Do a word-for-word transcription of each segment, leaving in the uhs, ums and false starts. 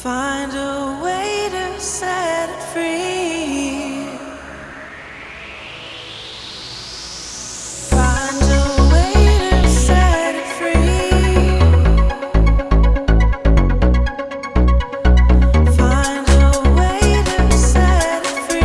Find a way to set it free. Find a way to set it free. Find a way to set it free.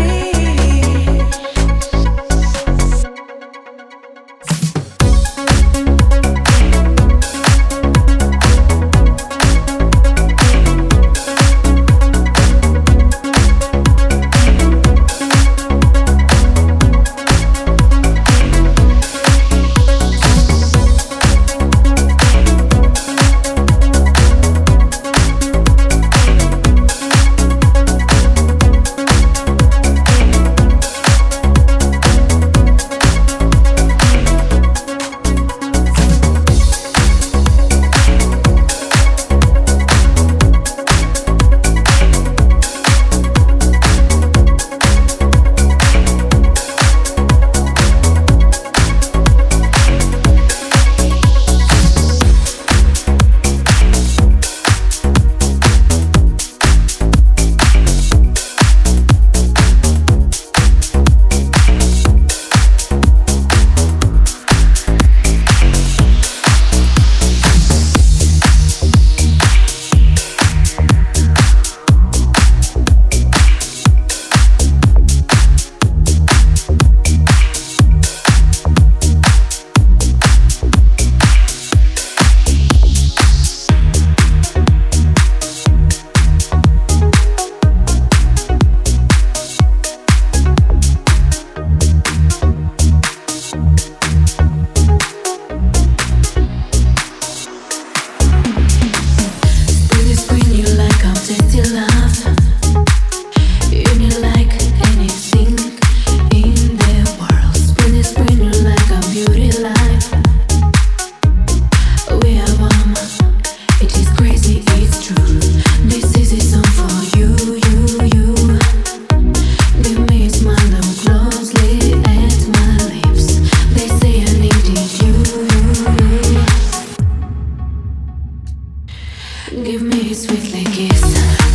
Give me a sweet kiss.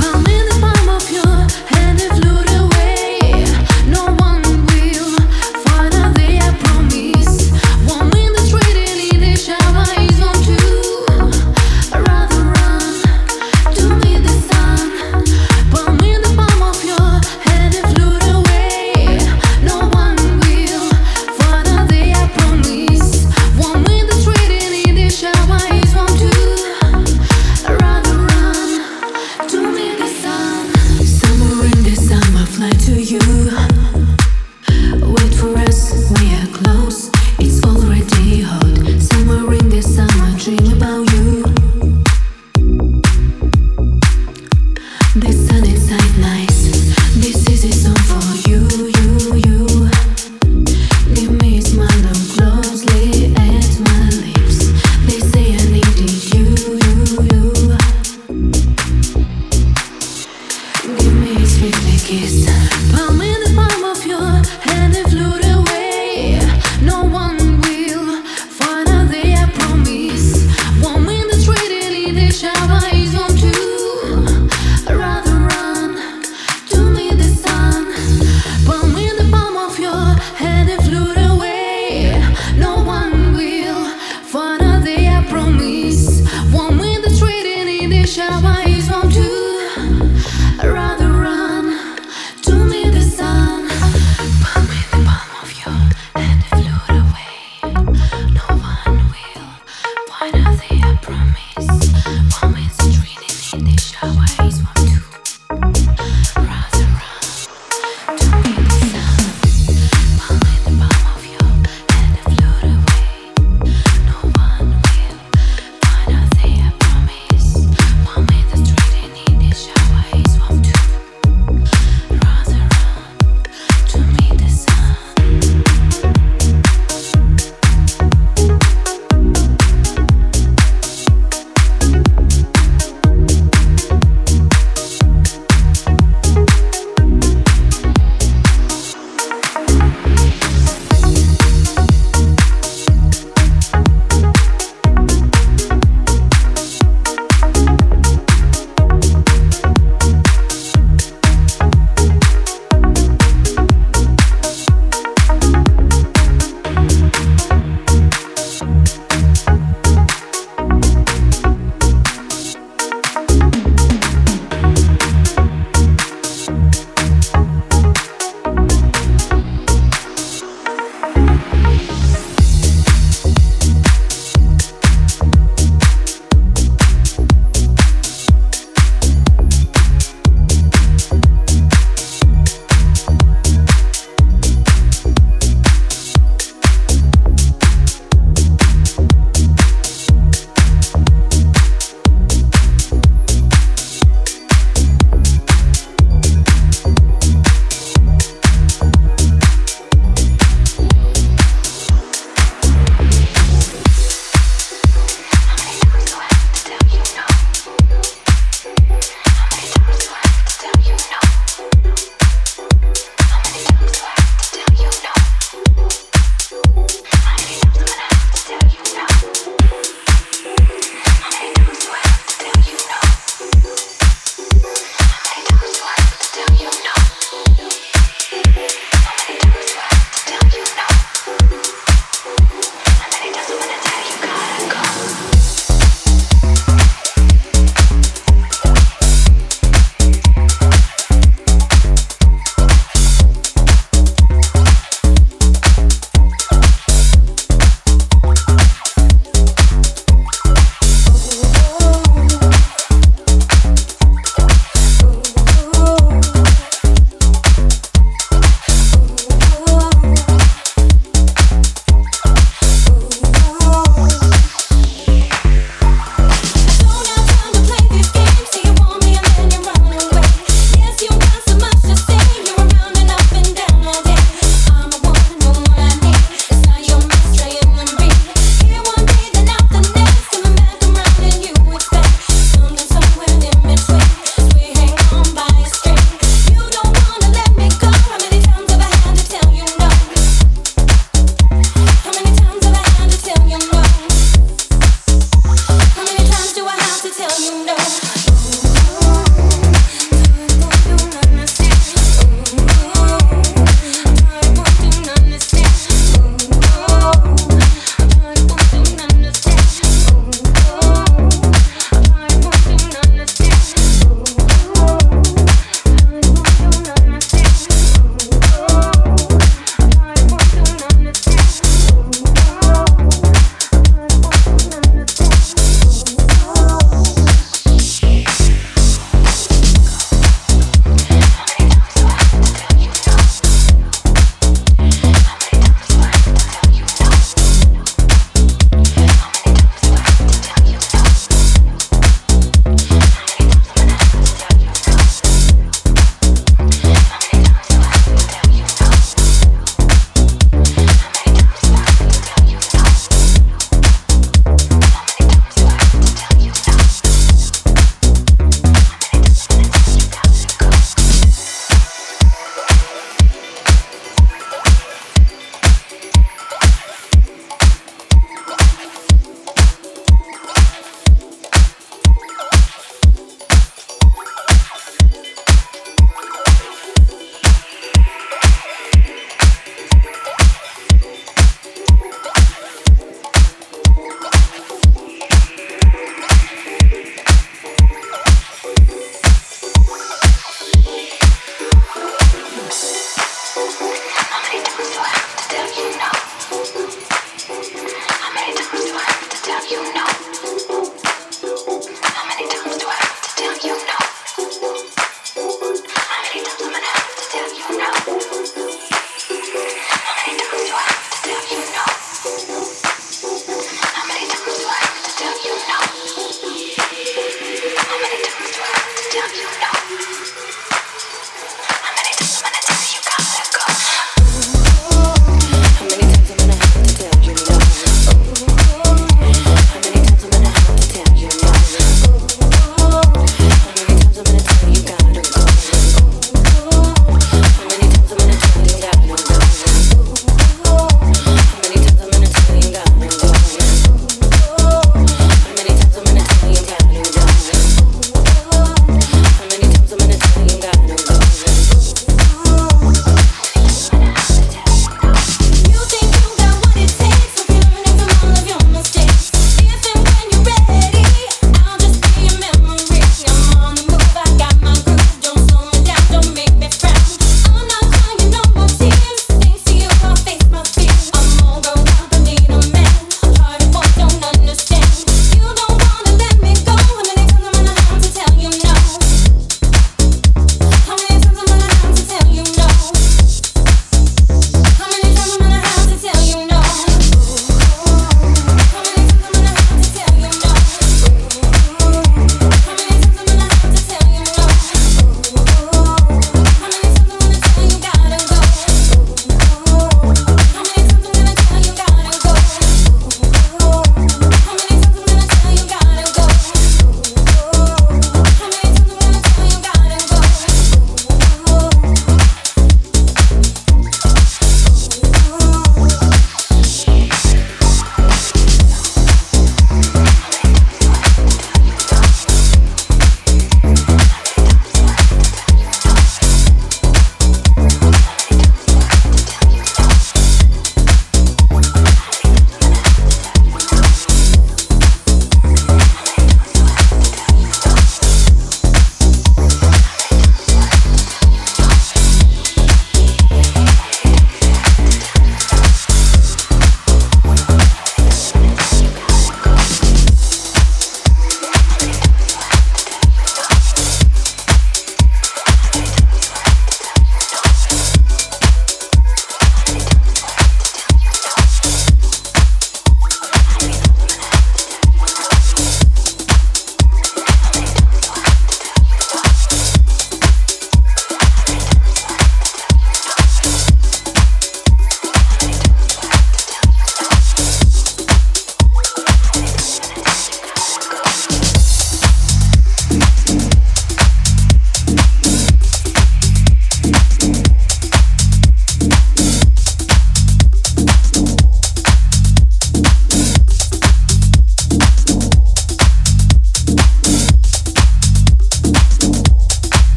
Palm in the palm of your hand and flew away. No one will find out there, I promise. One in the street and in the shower is one too. I'd rather run to meet the sun. Palm in the palm of your hand and flew away. No one will find out there, I promise. One in the street and in the shower is one too.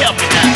Help me now.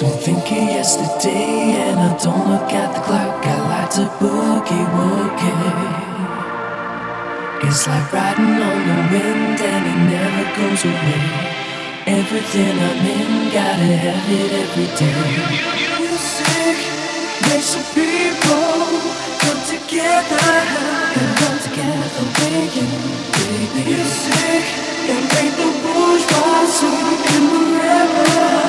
Don't think of yesterday, and I don't look at the clock. I like to boogie woogie. It's like riding on the wind and it never goes away. Everything I'm in, gotta have it every day. Music makes the people come together and come together again. Music and make the bourgeoisie in the river.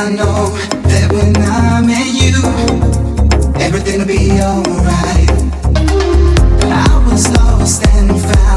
I know that when I'm at you, everything will be alright. I was lost and found.